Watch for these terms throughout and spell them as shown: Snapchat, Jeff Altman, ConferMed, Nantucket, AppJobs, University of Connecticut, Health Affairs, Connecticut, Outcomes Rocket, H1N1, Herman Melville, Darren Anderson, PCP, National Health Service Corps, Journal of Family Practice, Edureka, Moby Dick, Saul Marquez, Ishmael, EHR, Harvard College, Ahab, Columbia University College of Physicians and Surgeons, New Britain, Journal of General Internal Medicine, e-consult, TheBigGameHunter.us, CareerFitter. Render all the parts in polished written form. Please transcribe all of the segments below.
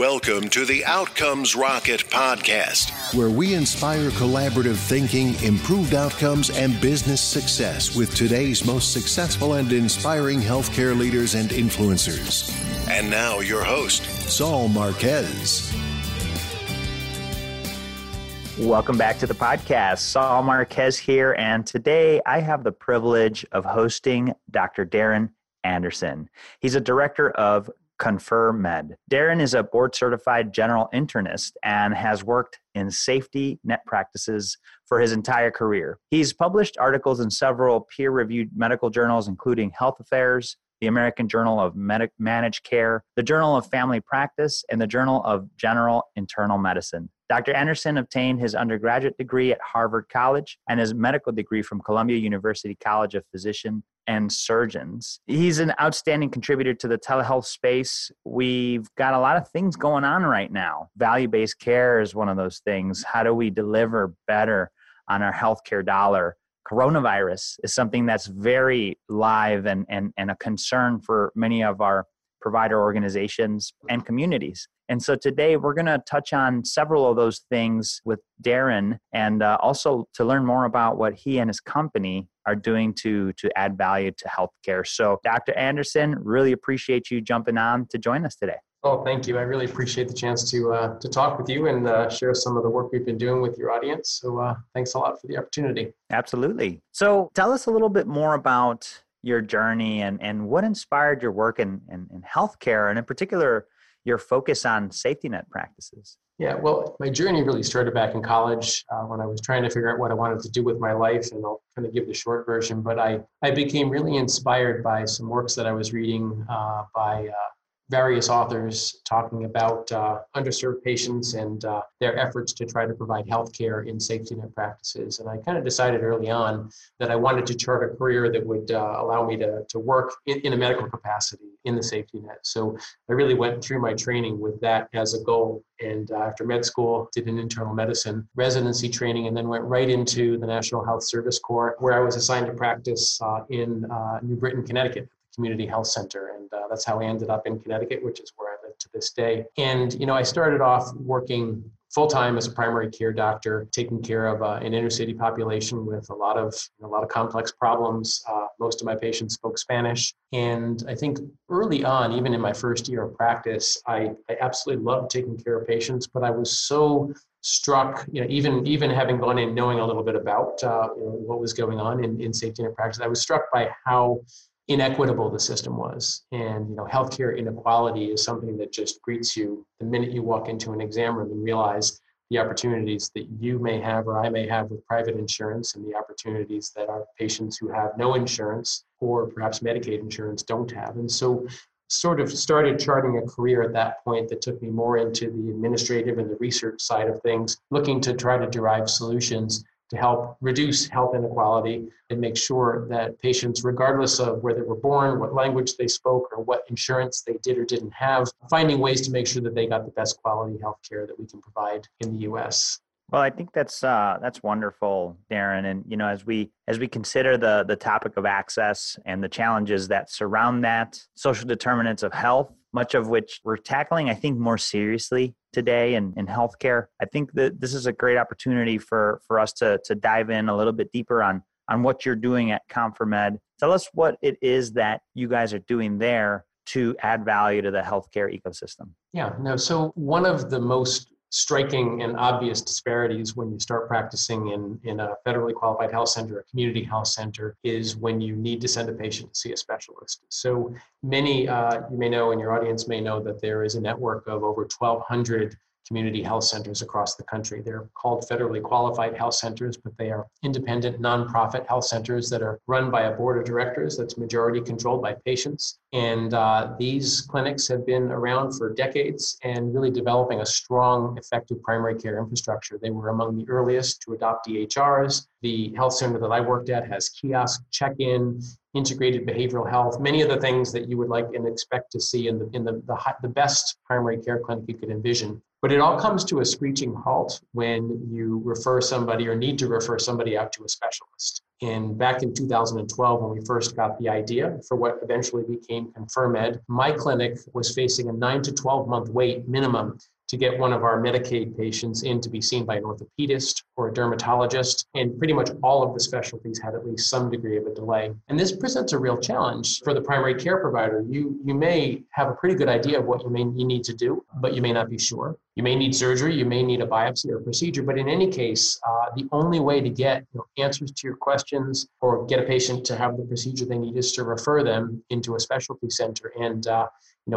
Welcome to the Outcomes Rocket podcast, where we inspire collaborative thinking, improved outcomes, and business success with today's most successful and inspiring healthcare leaders and influencers. And now your host, Saul Marquez. Welcome back to the podcast. Saul Marquez here, and today I have the privilege of hosting Dr. Darren Anderson. He's a director of ConferMed. Darren is a board-certified general internist and has worked in safety net practices for his entire career. He's published articles in several peer-reviewed medical journals, including Health Affairs, the American Journal of Managed Care, the Journal of Family Practice, and the Journal of General Internal Medicine. Dr. Anderson obtained his undergraduate degree at Harvard College and his medical degree from Columbia University College of Physicians and Surgeons. He's an outstanding contributor to the telehealth space. We've got a lot of things going on right now. Value-based care is one of those things. How do we deliver better on our healthcare dollar? Coronavirus is something that's very live and a concern for many of our provider organizations and communities. And so today we're going to touch on several of those things with Darren, and also to learn more about what he and his company are doing to add value to healthcare. So Dr. Anderson, really appreciate you jumping on to join us today. Oh, thank you. I really appreciate the chance to talk with you and share some of the work we've been doing with your audience. So thanks a lot for the opportunity. Absolutely. So tell us a little bit more about your journey and what inspired your work in healthcare, and in particular, your focus on safety net practices. Yeah, well, my journey really started back in college when I was trying to figure out what I wanted to do with my life, and I'll kind of give the short version, but I became really inspired by some works that I was reading by various authors talking about underserved patients and their efforts to try to provide healthcare in safety net practices. And I kind of decided early on that I wanted to chart a career that would allow me to work in a medical capacity in the safety net. So I really went through my training with that as a goal. And after med school, did an internal medicine residency training, and then went right into the National Health Service Corps, where I was assigned to practice in New Britain, Connecticut. Community Health Center. And that's how I ended up in Connecticut, which is where I live to this day. And, you know, I started off working full-time as a primary care doctor, taking care of an inner city population with a lot of complex problems. Most of my patients spoke Spanish. And I think early on, even in my first year of practice, I absolutely loved taking care of patients, but I was so struck, you know, even having gone in knowing a little bit about what was going on in safety net practice, I was struck by how inequitable the system was. And, you know, healthcare inequality is something that just greets you the minute you walk into an exam room and realize the opportunities that you may have or I may have with private insurance and the opportunities that our patients who have no insurance or perhaps Medicaid insurance don't have. And so sort of started charting a career at that point that took me more into the administrative and the research side of things, looking to try to derive solutions to help reduce health inequality and make sure that patients, regardless of where they were born, what language they spoke, or what insurance they did or didn't have, finding ways to make sure that they got the best quality healthcare that we can provide in the U.S. Well, I think that's wonderful, Darren. And you know, as we consider the topic of access and the challenges that surround that, social determinants of health, much of which we're tackling, I think, more seriously today in healthcare. I think that this is a great opportunity for us to dive in a little bit deeper on what you're doing at ConferMed. Tell us what it is that you guys are doing there to add value to the healthcare ecosystem. Yeah, no. So one of the most striking and obvious disparities when you start practicing in a federally qualified health center, a community health center, is when you need to send a patient to see a specialist. So many, you may know, and your audience may know, that there is a network of over 1,200 community health centers across the country. They're called federally qualified health centers, but they are independent, nonprofit health centers that are run by a board of directors that's majority controlled by patients. And these clinics have been around for decades and really developing a strong, effective primary care infrastructure. They were among the earliest to adopt EHRs. The health center that I worked at has kiosk check-in, integrated behavioral health, many of the things that you would like and expect to see in the best primary care clinic you could envision. But it all comes to a screeching halt when you refer somebody or need to refer somebody out to a specialist. And back in 2012, when we first got the idea for what eventually became ConferMed, my clinic was facing a 9 to 12 month wait minimum to get one of our Medicaid patients in to be seen by an orthopedist or a dermatologist. And pretty much all of the specialties had at least some degree of a delay. And this presents a real challenge for the primary care provider. You may have a pretty good idea of what you need to do, but you may not be sure. You may need surgery, you may need a biopsy or a procedure, but in any case, the only way to get answers to your questions or get a patient to have the procedure they need is to refer them into a specialty center. And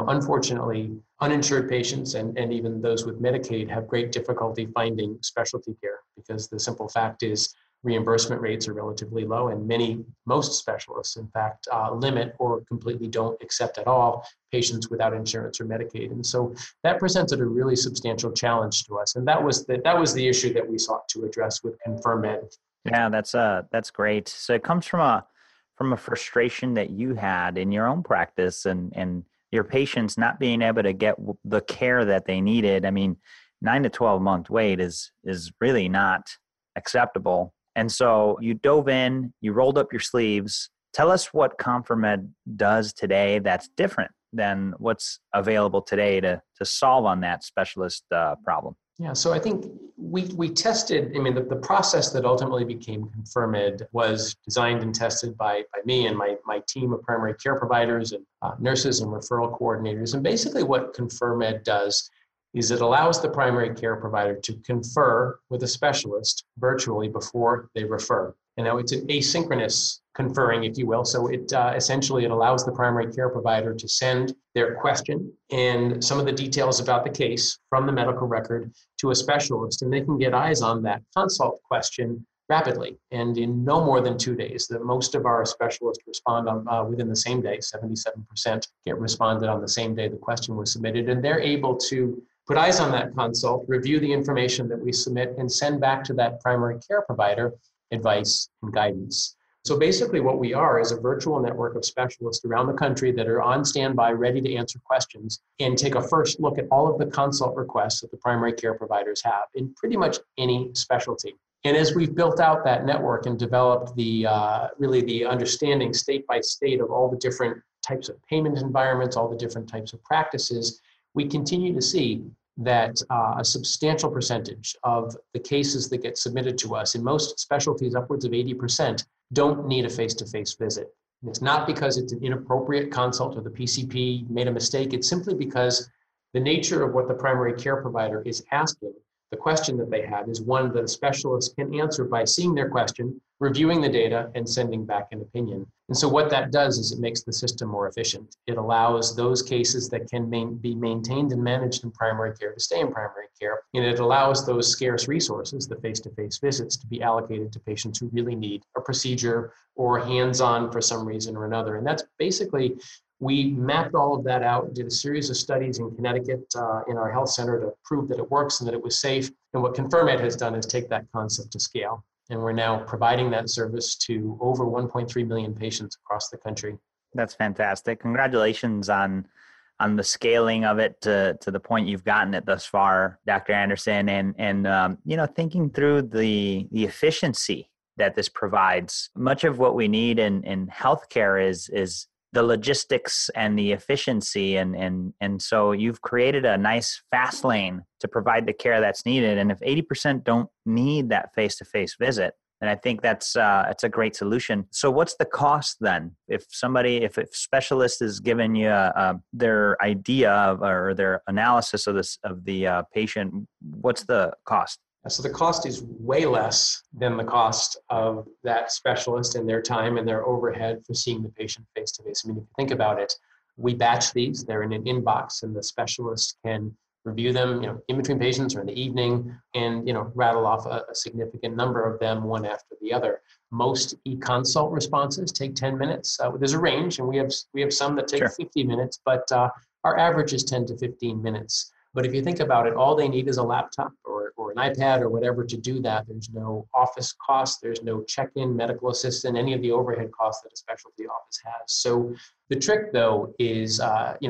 unfortunately, uninsured patients and even those with Medicaid have great difficulty finding specialty care because the simple fact is reimbursement rates are relatively low, and most specialists, in fact, limit or completely don't accept at all patients without insurance or Medicaid. And so that presented a really substantial challenge to us. And that was the issue that we sought to address with ConferMed. Yeah, that's great. So it comes from a frustration that you had in your own practice and your patients not being able to get the care that they needed. I mean, 9 to 12 month wait is really not acceptable. And so you dove in, you rolled up your sleeves. Tell us what ConferMed does today that's different than what's available today to solve on that specialist problem. Yeah, so I think we tested, the process that ultimately became ConferMed was designed and tested by me and my team of primary care providers and nurses and referral coordinators. And basically what ConferMed does is it allows the primary care provider to confer with a specialist virtually before they refer. And now it's an asynchronous conferring, if you will. So it essentially, it allows the primary care provider to send their question and some of the details about the case from the medical record to a specialist, and they can get eyes on that consult question rapidly and in no more than 2 days. That most of our specialists respond on within the same day. 77% get responded on the same day the question was submitted, and they're able to put eyes on that consult, review the information that we submit, and send back to that primary care provider advice and guidance. So basically what we are is a virtual network of specialists around the country that are on standby, ready to answer questions and take a first look at all of the consult requests that the primary care providers have in pretty much any specialty. And as we've built out that network and developed the understanding state by state of all the different types of payment environments, all the different types of practices, we continue to see that a substantial percentage of the cases that get submitted to us, in most specialties, upwards of 80%, don't need a face-to-face visit. And it's not because it's an inappropriate consult or the PCP made a mistake. It's simply because the nature of what the primary care provider is asking, the question that they have, is one that a specialist can answer by seeing their question, reviewing the data, and sending back an opinion. And so what that does is it makes the system more efficient. It allows those cases that can be maintained and managed in primary care to stay in primary care. And it allows those scarce resources, the face-to-face visits, to be allocated to patients who really need a procedure or hands-on for some reason or another. And that's basically, we mapped all of that out, did a series of studies in Connecticut in our health center to prove that it works and that it was safe. And what ConferMed has done is take that concept to scale. And we're now providing that service to over 1.3 million patients across the country. That's fantastic. Congratulations on the scaling of it to the point you've gotten it thus far, Dr. Anderson, and thinking through the efficiency that this provides. Much of what we need in healthcare is the logistics and the efficiency. And so you've created a nice fast lane to provide the care that's needed. And if 80% don't need that face-to-face visit, then I think that's a great solution. So what's the cost then? If a specialist is giving you their idea or their analysis of the patient, what's the cost? So the cost is way less than the cost of that specialist and their time and their overhead for seeing the patient face-to-face. If you think about it, we batch these. They're in an inbox, and the specialist can review them, in between patients or in the evening, and, rattle off a significant number of them one after the other. Most e-consult responses take 10 minutes. There's a range, and we have some that take 50 minutes, but our average is 10 to 15 minutes. But if you think about it, all they need is a laptop or an iPad or whatever to do that. There's no office cost, there's no check-in, medical assistant, any of the overhead costs that a specialty office has. So the trick though is,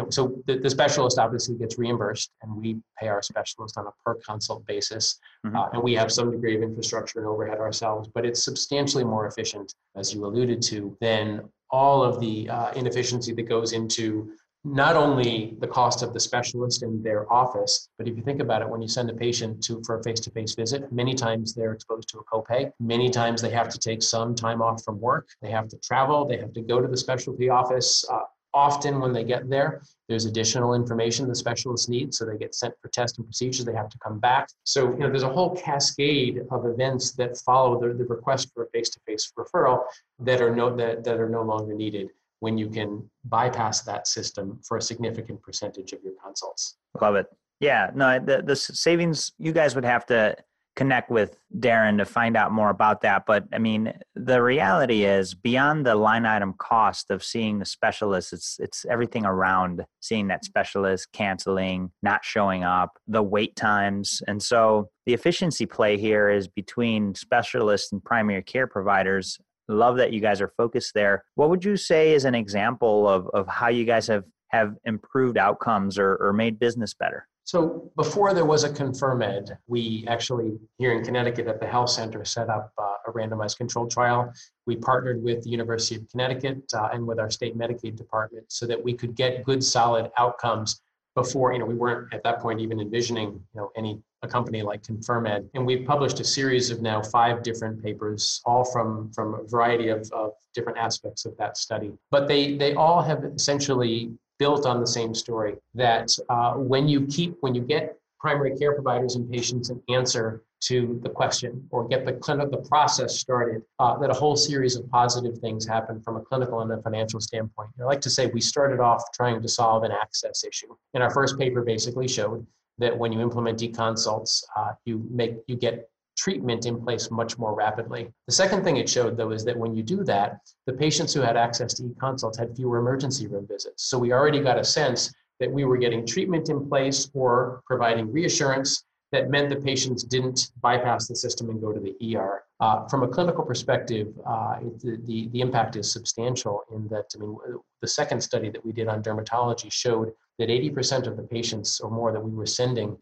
so the specialist obviously gets reimbursed and we pay our specialist on a per consult basis. Mm-hmm. And we have some degree of infrastructure and overhead ourselves, but it's substantially more efficient, as you alluded to, than all of the inefficiency that goes into not only the cost of the specialist in their office, but if you think about it, when you send a patient for a face-to-face visit, many times they're exposed to a copay. Many times they have to take some time off from work. They have to travel. They have to go to the specialty office. Often when they get there, there's additional information the specialist needs. So they get sent for tests and procedures. They have to come back. So, there's a whole cascade of events that follow the request for a face-to-face referral that are no longer needed when you can bypass that system for a significant percentage of your consults. Love it. Yeah, no, the savings, you guys would have to connect with Darren to find out more about that. But I mean, the reality is beyond the line item cost of seeing the specialist, it's everything around seeing that specialist, canceling, not showing up, the wait times. And so the efficiency play here is between specialists and primary care providers. Love that you guys are focused there. What would you say is an example of how you guys have improved outcomes or made business better? So before there was a ConferMed, we actually here in Connecticut at the health center set up a randomized controlled trial. We partnered with the University of Connecticut and with our state Medicaid department so that we could get good solid outcomes before, we weren't at that point even envisioning, a company like ConferMed. And we've published a series of now 5 different papers, all from a variety of different aspects of that study. But they all have essentially built on the same story that when you get primary care providers and patients an answer to the question or get the process started, that a whole series of positive things happen from a clinical and a financial standpoint. And I like to say we started off trying to solve an access issue. And our first paper basically showed that when you implement e-consults, you get treatment in place much more rapidly. The second thing it showed, though, is that when you do that, the patients who had access to e-consults had fewer emergency room visits. So we already got a sense that we were getting treatment in place or providing reassurance that meant the patients didn't bypass the system and go to the ER. From a clinical perspective, the impact is substantial in that, the second study that we did on dermatology showed that 80% of the patients or more that we were sending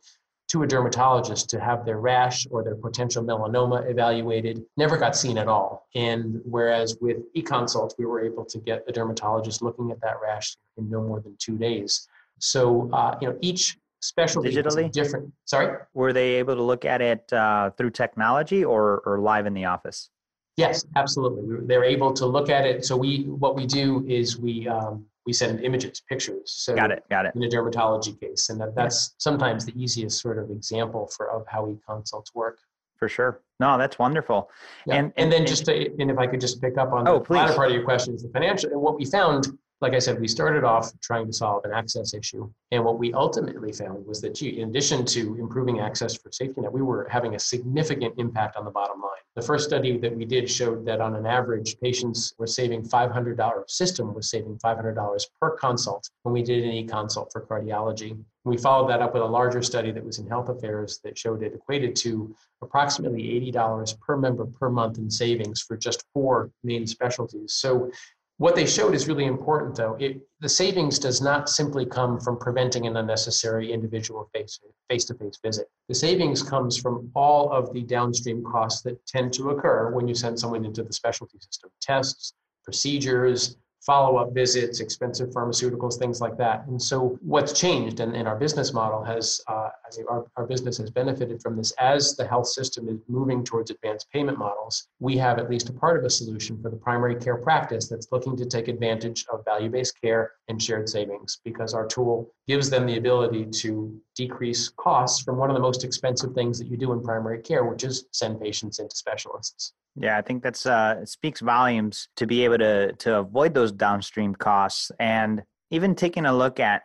to a dermatologist to have their rash or their potential melanoma evaluated never got seen at all. And whereas with e-consults, we were able to get a dermatologist looking at that rash in no more than 2 days. So, each specialty digitally? Is different. Sorry? Were they able to look at it through technology or live in the office? Yes, absolutely. They're able to look at it. So we send images, pictures. So got it. In a dermatology case. And that's sometimes the easiest sort of example of how e-consults work. For sure. No, that's wonderful. Yeah. And if I could just pick up on the latter part of your questions, the financial, and what we found, like I said, we started off trying to solve an access issue. And what we ultimately found was that, in addition to improving access for safety net, we were having a significant impact on the bottom line. The first study that we did showed that on an average, patients were saving $500, system was saving $500 per consult when we did an e-consult for cardiology. We followed that up with a larger study that was in Health Affairs that showed it equated to approximately $80 per member per month in savings for just 4 main specialties. So what they showed is really important, though. The savings does not simply come from preventing an unnecessary individual face-to-face visit. The savings comes from all of the downstream costs that tend to occur when you send someone into the specialty system: tests, procedures, follow-up visits, expensive pharmaceuticals, things like that. And so what's changed in our business model our business has benefited from this. As the health system is moving towards advanced payment models, we have at least a part of a solution for the primary care practice that's looking to take advantage of value-based care and shared savings, because our tool gives them the ability to decrease costs from one of the most expensive things that you do in primary care, which is send patients into specialists. Yeah, I think that's it speaks volumes to be able to avoid those downstream costs, and even taking a look at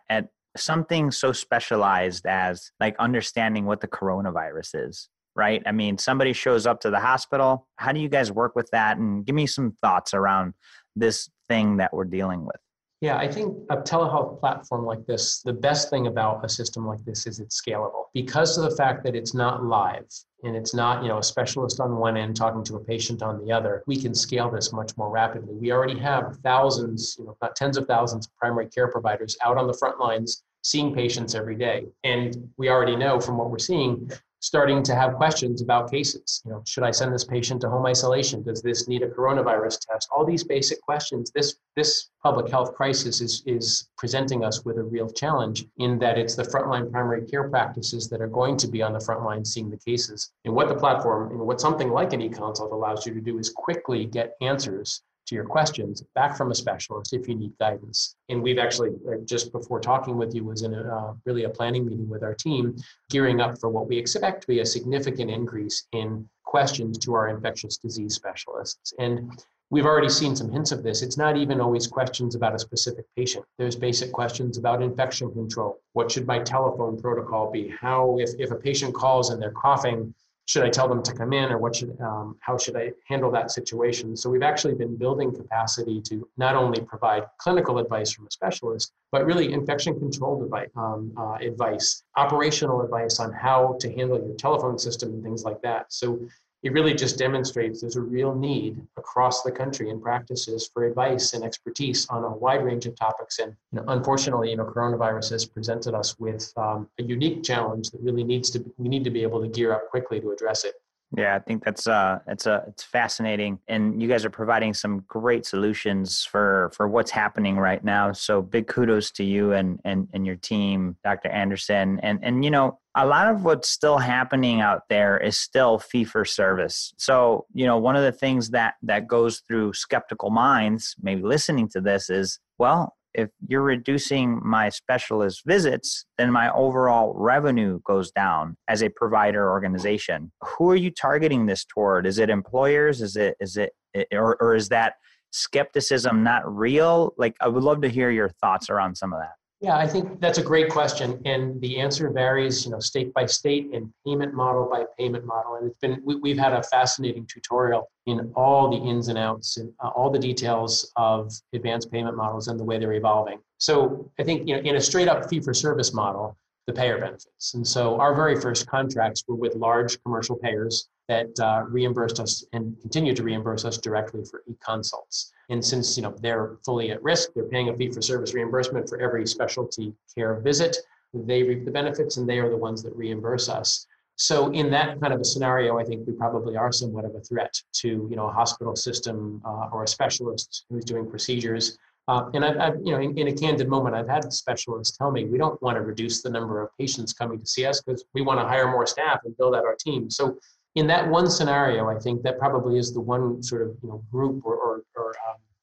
something so specialized as like understanding what the coronavirus is, right? I mean, somebody shows up to the hospital. How do you guys work with that? And give me some thoughts around this thing that we're dealing with. Yeah, I think a telehealth platform like this, the best thing about a system like this is it's scalable because of the fact that it's not live and it's not, you know, a specialist on one end talking to a patient on the other. We can scale this much more rapidly. We already have thousands, you know, not tens of thousands of primary care providers out on the front lines seeing patients every day. And we already know from what we're seeing, starting to have questions about cases. You know, should I send this patient to home isolation? Does this need a coronavirus test? All these basic questions. This public health crisis is presenting us with a real challenge in that it's the frontline primary care practices that are going to be on the front line seeing the cases. And what the platform, and what something like an e-consult allows you to do is quickly get answers to your questions back from a specialist if you need guidance. And we've actually, just before talking with you, was in a planning meeting with our team, gearing up for what we expect to be a significant increase in questions to our infectious disease specialists. And we've already seen some hints of this. It's not even always questions about a specific patient. There's basic questions about infection control. What should my telephone protocol be? How, if a patient calls and they're coughing, should I tell them to come in, or what should, how should I handle that situation? So we've actually been building capacity to not only provide clinical advice from a specialist, but really infection control advice, operational advice on how to handle your telephone system and things like that. So it really just demonstrates there's a real need across the country in practices for advice and expertise on a wide range of topics. And you know, unfortunately, you know, coronavirus has presented us with a unique challenge that really we need to be able to gear up quickly to address it. Yeah, I think that's it's fascinating, and you guys are providing some great solutions for what's happening right now. So big kudos to you and your team, Dr. Anderson, and you know, a lot of what's still happening out there is still fee for service. So, you know, one of the things that goes through skeptical minds, maybe listening to this, is, well, if you're reducing my specialist visits, then my overall revenue goes down as a provider organization. Who are you targeting this toward? Is it employers? Is it, or is that skepticism not real? Like, I would love to hear your thoughts around some of that. Yeah, I think that's a great question, and the answer varies, you know, state by state and payment model by payment model. And it's been we've had a fascinating tutorial in all the ins and outs and all the details of advanced payment models and the way they're evolving. So I think, you know, in a straight up fee for service model, the payer benefits, and so our very first contracts were with large commercial payers that reimbursed us and continue to reimburse us directly for e-consults. And since, you know, they're fully at risk, they're paying a fee-for-service reimbursement for every specialty care visit. They reap the benefits, and they are the ones that reimburse us. So in that kind of a scenario, I think we probably are somewhat of a threat to, you know, a hospital system or a specialist who's doing procedures. And I've you know, in a candid moment, I've had specialists tell me, we don't want to reduce the number of patients coming to see us because we want to hire more staff and build out our team. So in that one scenario, I think that probably is the one sort of, you know, group or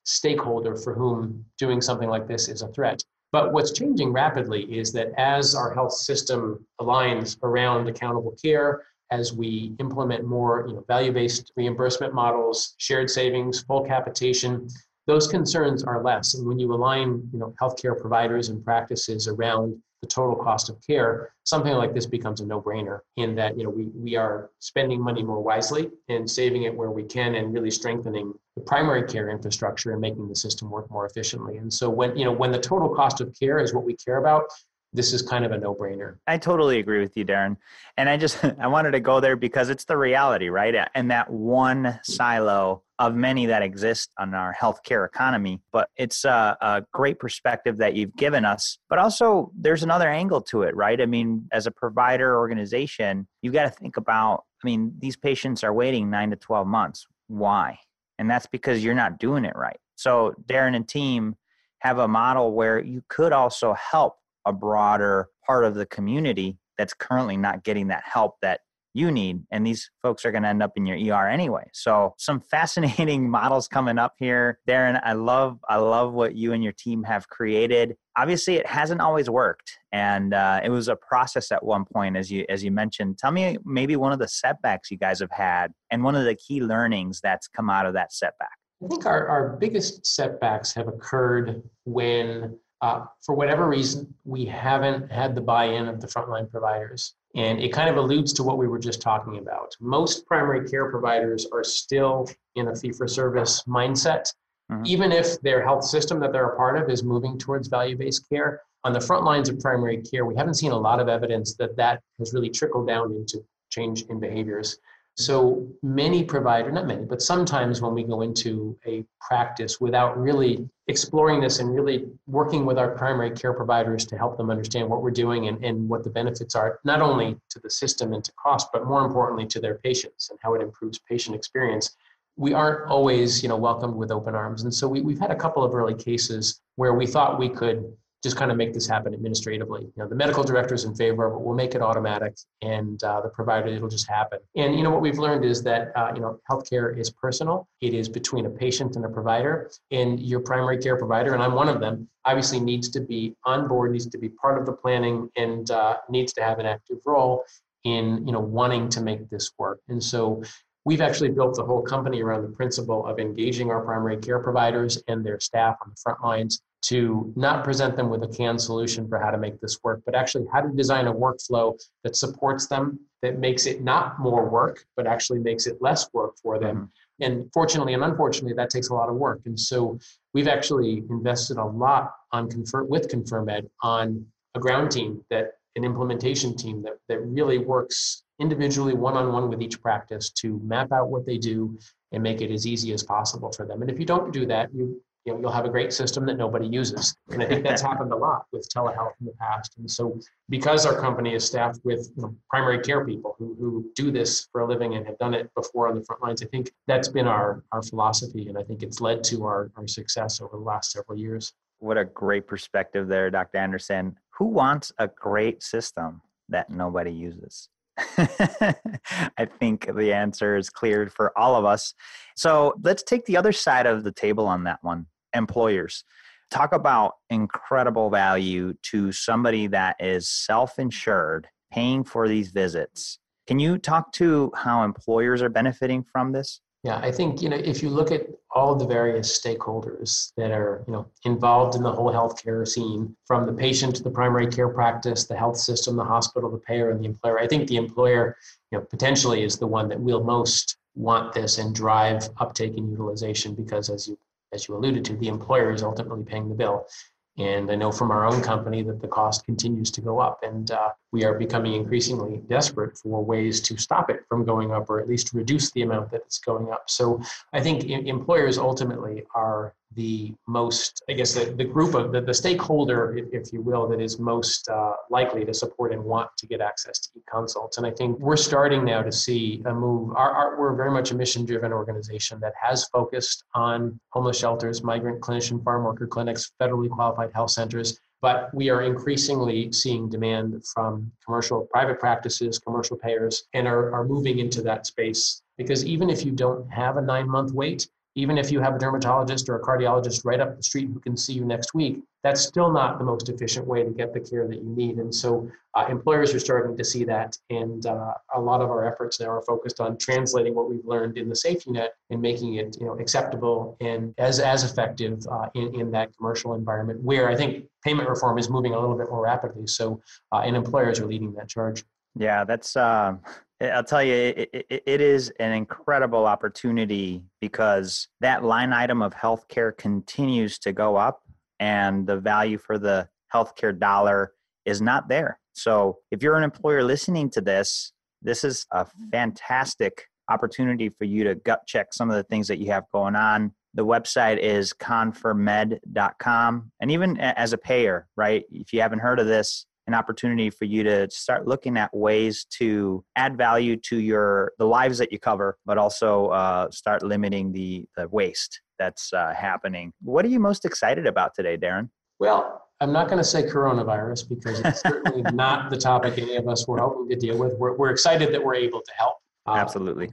stakeholder for whom doing something like this is a threat. But what's changing rapidly is that as our health system aligns around accountable care, as we implement more, you know, value-based reimbursement models, shared savings, full capitation, those concerns are less. And when you align, you know, healthcare providers and practices around the total cost of care, something like this becomes a no-brainer in that, you know, we are spending money more wisely and saving it where we can and really strengthening the primary care infrastructure and making the system work more efficiently. And so when, you know, when the total cost of care is what we care about, this is kind of a no-brainer. I totally agree with you, Darren. And I wanted to go there because it's the reality, right? And that one silo of many that exist on our healthcare economy. But it's a great perspective that you've given us. But also, there's another angle to it, right? I mean, as a provider organization, you've got to think about, I mean, these patients are waiting 9 to 12 months. Why? And that's because you're not doing it right. So Darren and team have a model where you could also help a broader part of the community that's currently not getting that help that you need. And these folks are going to end up in your ER anyway. So some fascinating models coming up here. Darren, I love what you and your team have created. Obviously, it hasn't always worked. And it was a process at one point, as you mentioned. Tell me maybe one of the setbacks you guys have had and one of the key learnings that's come out of that setback. I think our biggest setbacks have occurred when for whatever reason, we haven't had the buy-in of the frontline providers. And it kind of alludes to what we were just talking about. Most primary care providers are still in a fee-for-service mindset. Mm-hmm. Even if their health system that they're a part of is moving towards value-based care, on the front lines of primary care, we haven't seen a lot of evidence that that has really trickled down into change in behaviors. So many providers, not many, but sometimes when we go into a practice without really exploring this and really working with our primary care providers to help them understand what we're doing and what the benefits are, not only to the system and to cost, but more importantly to their patients and how it improves patient experience, we aren't always, welcomed with open arms. And so we've had a couple of early cases where we thought we could just kind of make this happen administratively. The medical director is in favor, but we'll make it automatic, and the provider, it'll just happen. And what we've learned is that healthcare is personal. It is between a patient and a provider, and your primary care provider, and I'm one of them, obviously needs to be on board, needs to be part of the planning, and needs to have an active role in wanting to make this work. And so we've actually built the whole company around the principle of engaging our primary care providers and their staff on the front lines to not present them with a canned solution for how to make this work, but actually how to design a workflow that supports them, that makes it not more work, but actually makes it less work for them. Mm-hmm. And fortunately and unfortunately, that takes a lot of work. And so we've actually invested a lot with ConferMed on a ground team, an implementation team that really works individually, one-on-one with each practice to map out what they do and make it as easy as possible for them. And if you don't do that, you'll have a great system that nobody uses. And I think that's happened a lot with telehealth in the past. And so because our company is staffed with primary care people who do this for a living and have done it before on the front lines, I think that's been our philosophy. And I think it's led to our success over the last several years. What a great perspective there, Dr. Anderson. Who wants a great system that nobody uses? I think the answer is clear for all of us. So let's take the other side of the table on that one. Employers. Talk about incredible value to somebody that is self-insured, paying for these visits. Can you talk to how employers are benefiting from this? Yeah, I think, if you look at all the various stakeholders that are, involved in the whole healthcare scene, from the patient to the primary care practice, the health system, the hospital, the payer, and the employer, I think the employer, potentially is the one that will most want this and drive uptake and utilization because, as you alluded to, the employer is ultimately paying the bill. And I know from our own company that the cost continues to go up, and we are becoming increasingly desperate for ways to stop it from going up, or at least reduce the amount that it's going up. So I think employers ultimately are the most, the group of the stakeholder, if you will, that is most likely to support and want to get access to e-consults. And I think we're starting now to see a move. We're very much a mission-driven organization that has focused on homeless shelters, migrant clinician, farm worker clinics, federally qualified health centers. But we are increasingly seeing demand from commercial private practices, commercial payers, and are moving into that space. Because even if you don't have a 9-month wait, even if you have a dermatologist or a cardiologist right up the street who can see you next week, that's still not the most efficient way to get the care that you need. And so employers are starting to see that. And a lot of our efforts now are focused on translating what we've learned in the safety net and making it acceptable and as effective in that commercial environment, where I think payment reform is moving a little bit more rapidly. So and employers are leading that charge. Yeah, that's... I'll tell you, it is an incredible opportunity because that line item of healthcare continues to go up, and the value for the healthcare dollar is not there. So if you're an employer listening to this, this is a fantastic opportunity for you to gut check some of the things that you have going on. The website is ConferMed.com. And even as a payer, right, if you haven't heard of this, an opportunity for you to start looking at ways to add value to the lives that you cover, but also start limiting the waste that's happening. What are you most excited about today, Darren? Well, I'm not going to say coronavirus because it's certainly not the topic any of us were hoping to deal with. We're excited that we're able to help. Absolutely.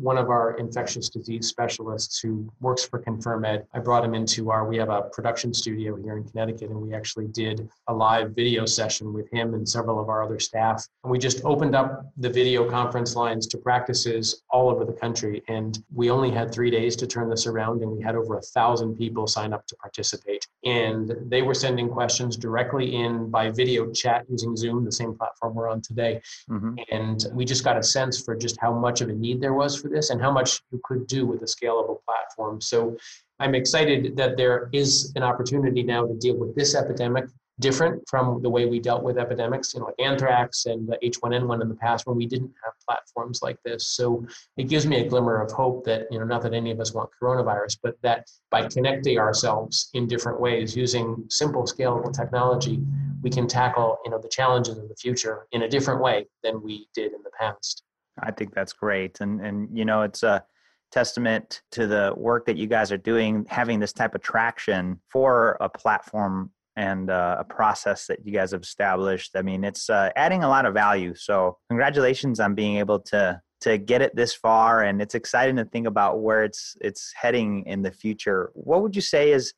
One of our infectious disease specialists who works for ConferMed, I brought him into we have a production studio here in Connecticut, and we actually did a live video session with him and several of our other staff. And we just opened up the video conference lines to practices all over the country. And we only had 3 days to turn this around, and we had over 1,000 people sign up to participate. And they were sending questions directly in by video chat using Zoom, the same platform we're on today. Mm-hmm. And we just got a sense for for just how much of a need there was for this and how much you could do with a scalable platform. So I'm excited that there is an opportunity now to deal with this epidemic different from the way we dealt with epidemics, like anthrax and H1N1 in the past, when we didn't have platforms like this. So it gives me a glimmer of hope that, not that any of us want coronavirus, but that by connecting ourselves in different ways using simple, scalable technology, we can tackle, the challenges of the future in a different way than we did in the past. I think that's great, and it's a testament to the work that you guys are doing, having this type of traction for a platform and a process that you guys have established. I mean, it's adding a lot of value. So congratulations on being able to get it this far. And it's exciting to think about where it's heading in the future. What would you say is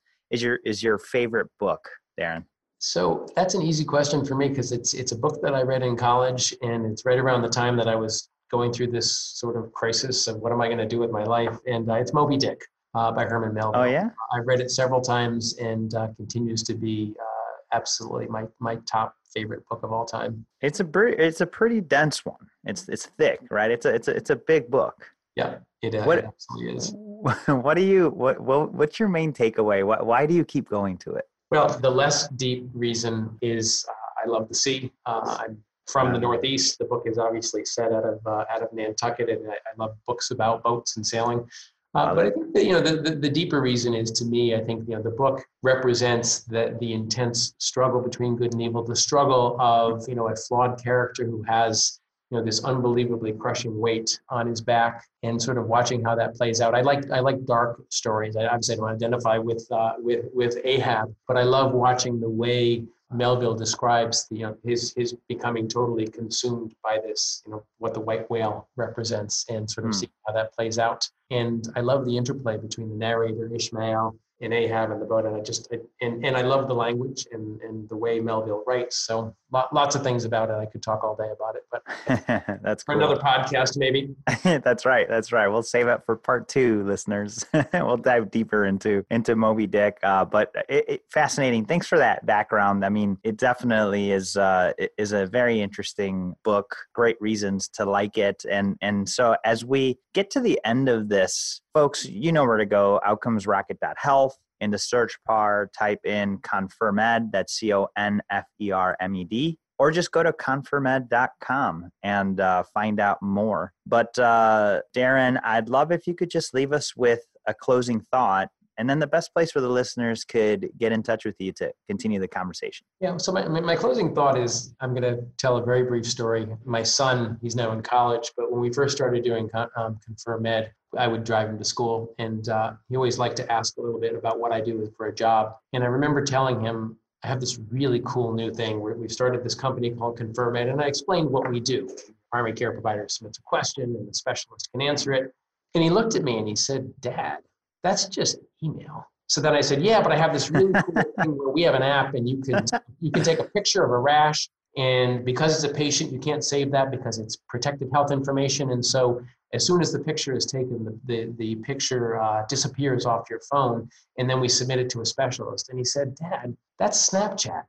your favorite book, Darren? So that's an easy question for me because it's a book that I read in college, and it's right around the time that I was going through this sort of crisis of what am I going to do with my life? And it's Moby Dick. By Herman Melville. Oh, yeah? I've read it several times and continues to be absolutely my top favorite book of all time. It's a pretty dense one. It's thick, right? It's a big book. Yeah, it absolutely is. What's your main takeaway? Why do you keep going to it? Well, the less deep reason is I love the sea. I'm from the Northeast. The book is obviously set out of Nantucket, and I love books about boats and sailing. But I think that, the deeper reason is, to me, I think, the book represents the intense struggle between good and evil, the struggle of, a flawed character who has, this unbelievably crushing weight on his back, and sort of watching how that plays out. I like dark stories. I obviously don't identify with Ahab, but I love watching the way Melville describes his becoming totally consumed by this, what the white whale represents, and sort of seeing how that plays out. And I love the interplay between the narrator, Ishmael, and Ahab and the boat. And I love the language and the way Melville writes. So lots of things about it. I could talk all day about it, but that's for another podcast, maybe. That's right. We'll save it for part 2, listeners. We'll dive deeper into Moby Dick. But fascinating. Thanks for that background. I mean, it definitely is a very interesting book. Great reasons to like it. And so as we get to the end of this, folks, you know where to go, outcomesrocket.health. In the search bar, type in ConferMed, that's ConferMed, or just go to ConferMed.com and find out more. But Darren, I'd love if you could just leave us with a closing thought, and then the best place where the listeners could get in touch with you to continue the conversation. Yeah, so my closing thought is, I'm going to tell a very brief story. My son, he's now in college, but when we first started doing ConferMed, I would drive him to school, and he always liked to ask a little bit about what I do for a job. And I remember telling him, I have this really cool new thing where we've started this company called ConferMed, and I explained what we do. Primary care provider submits a question, and the specialist can answer it. And he looked at me and he said, "Dad, that's just email." So then I said, "Yeah, but I have this really cool thing where we have an app, and you can take a picture of a rash, and because it's a patient, you can't save that because it's protected health information. And so as soon as the picture is taken, the picture disappears off your phone, and then we submit it to a specialist." And he said, "Dad, that's Snapchat."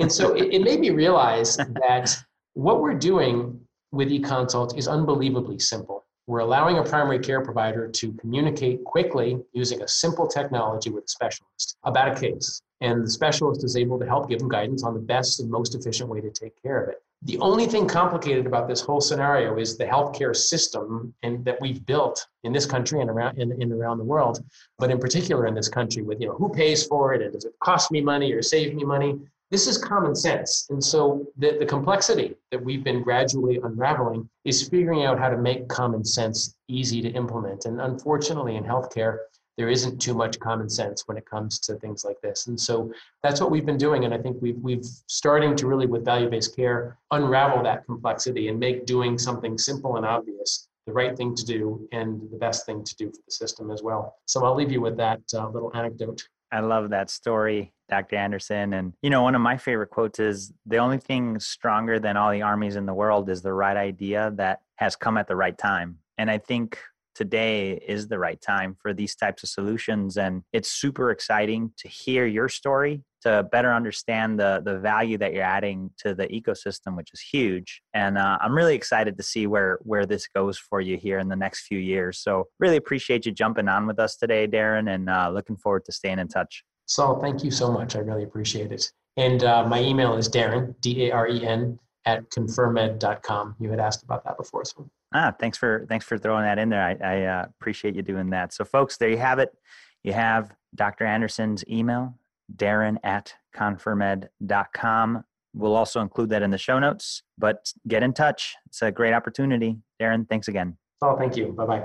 And so it made me realize that what we're doing with eConsult is unbelievably simple. We're allowing a primary care provider to communicate quickly using a simple technology with a specialist about a case. And the specialist is able to help give them guidance on the best and most efficient way to take care of it. The only thing complicated about this whole scenario is the healthcare system and that we've built in this country and around the world, but in particular in this country with, who pays for it, and does it cost me money or save me money? This is common sense. And so the complexity that we've been gradually unraveling is figuring out how to make common sense easy to implement. And unfortunately, in healthcare, there isn't too much common sense when it comes to things like this. And so that's what we've been doing. And I think we've starting to really, with value-based care, unravel that complexity and make doing something simple and obvious the right thing to do and the best thing to do for the system as well. So I'll leave you with that little anecdote. I love that story, Dr. Anderson. And, one of my favorite quotes is, "The only thing stronger than all the armies in the world is the right idea that has come at the right time." And I think today is the right time for these types of solutions. And it's super exciting to hear your story, to better understand the value that you're adding to the ecosystem, which is huge. And I'm really excited to see where this goes for you here in the next few years. So really appreciate you jumping on with us today, Darren, and looking forward to staying in touch. Saul, thank you so much. I really appreciate it. And my email is Darren, D-A-R-E-N, at ConferMed.com. You had asked about that before. So. Thanks for throwing that in there. I appreciate you doing that. So folks, there you have it. You have Dr. Anderson's email, Darren at ConferMed.com. We'll also include that in the show notes, but get in touch. It's a great opportunity. Darren, thanks again. Oh, thank you. Bye-bye.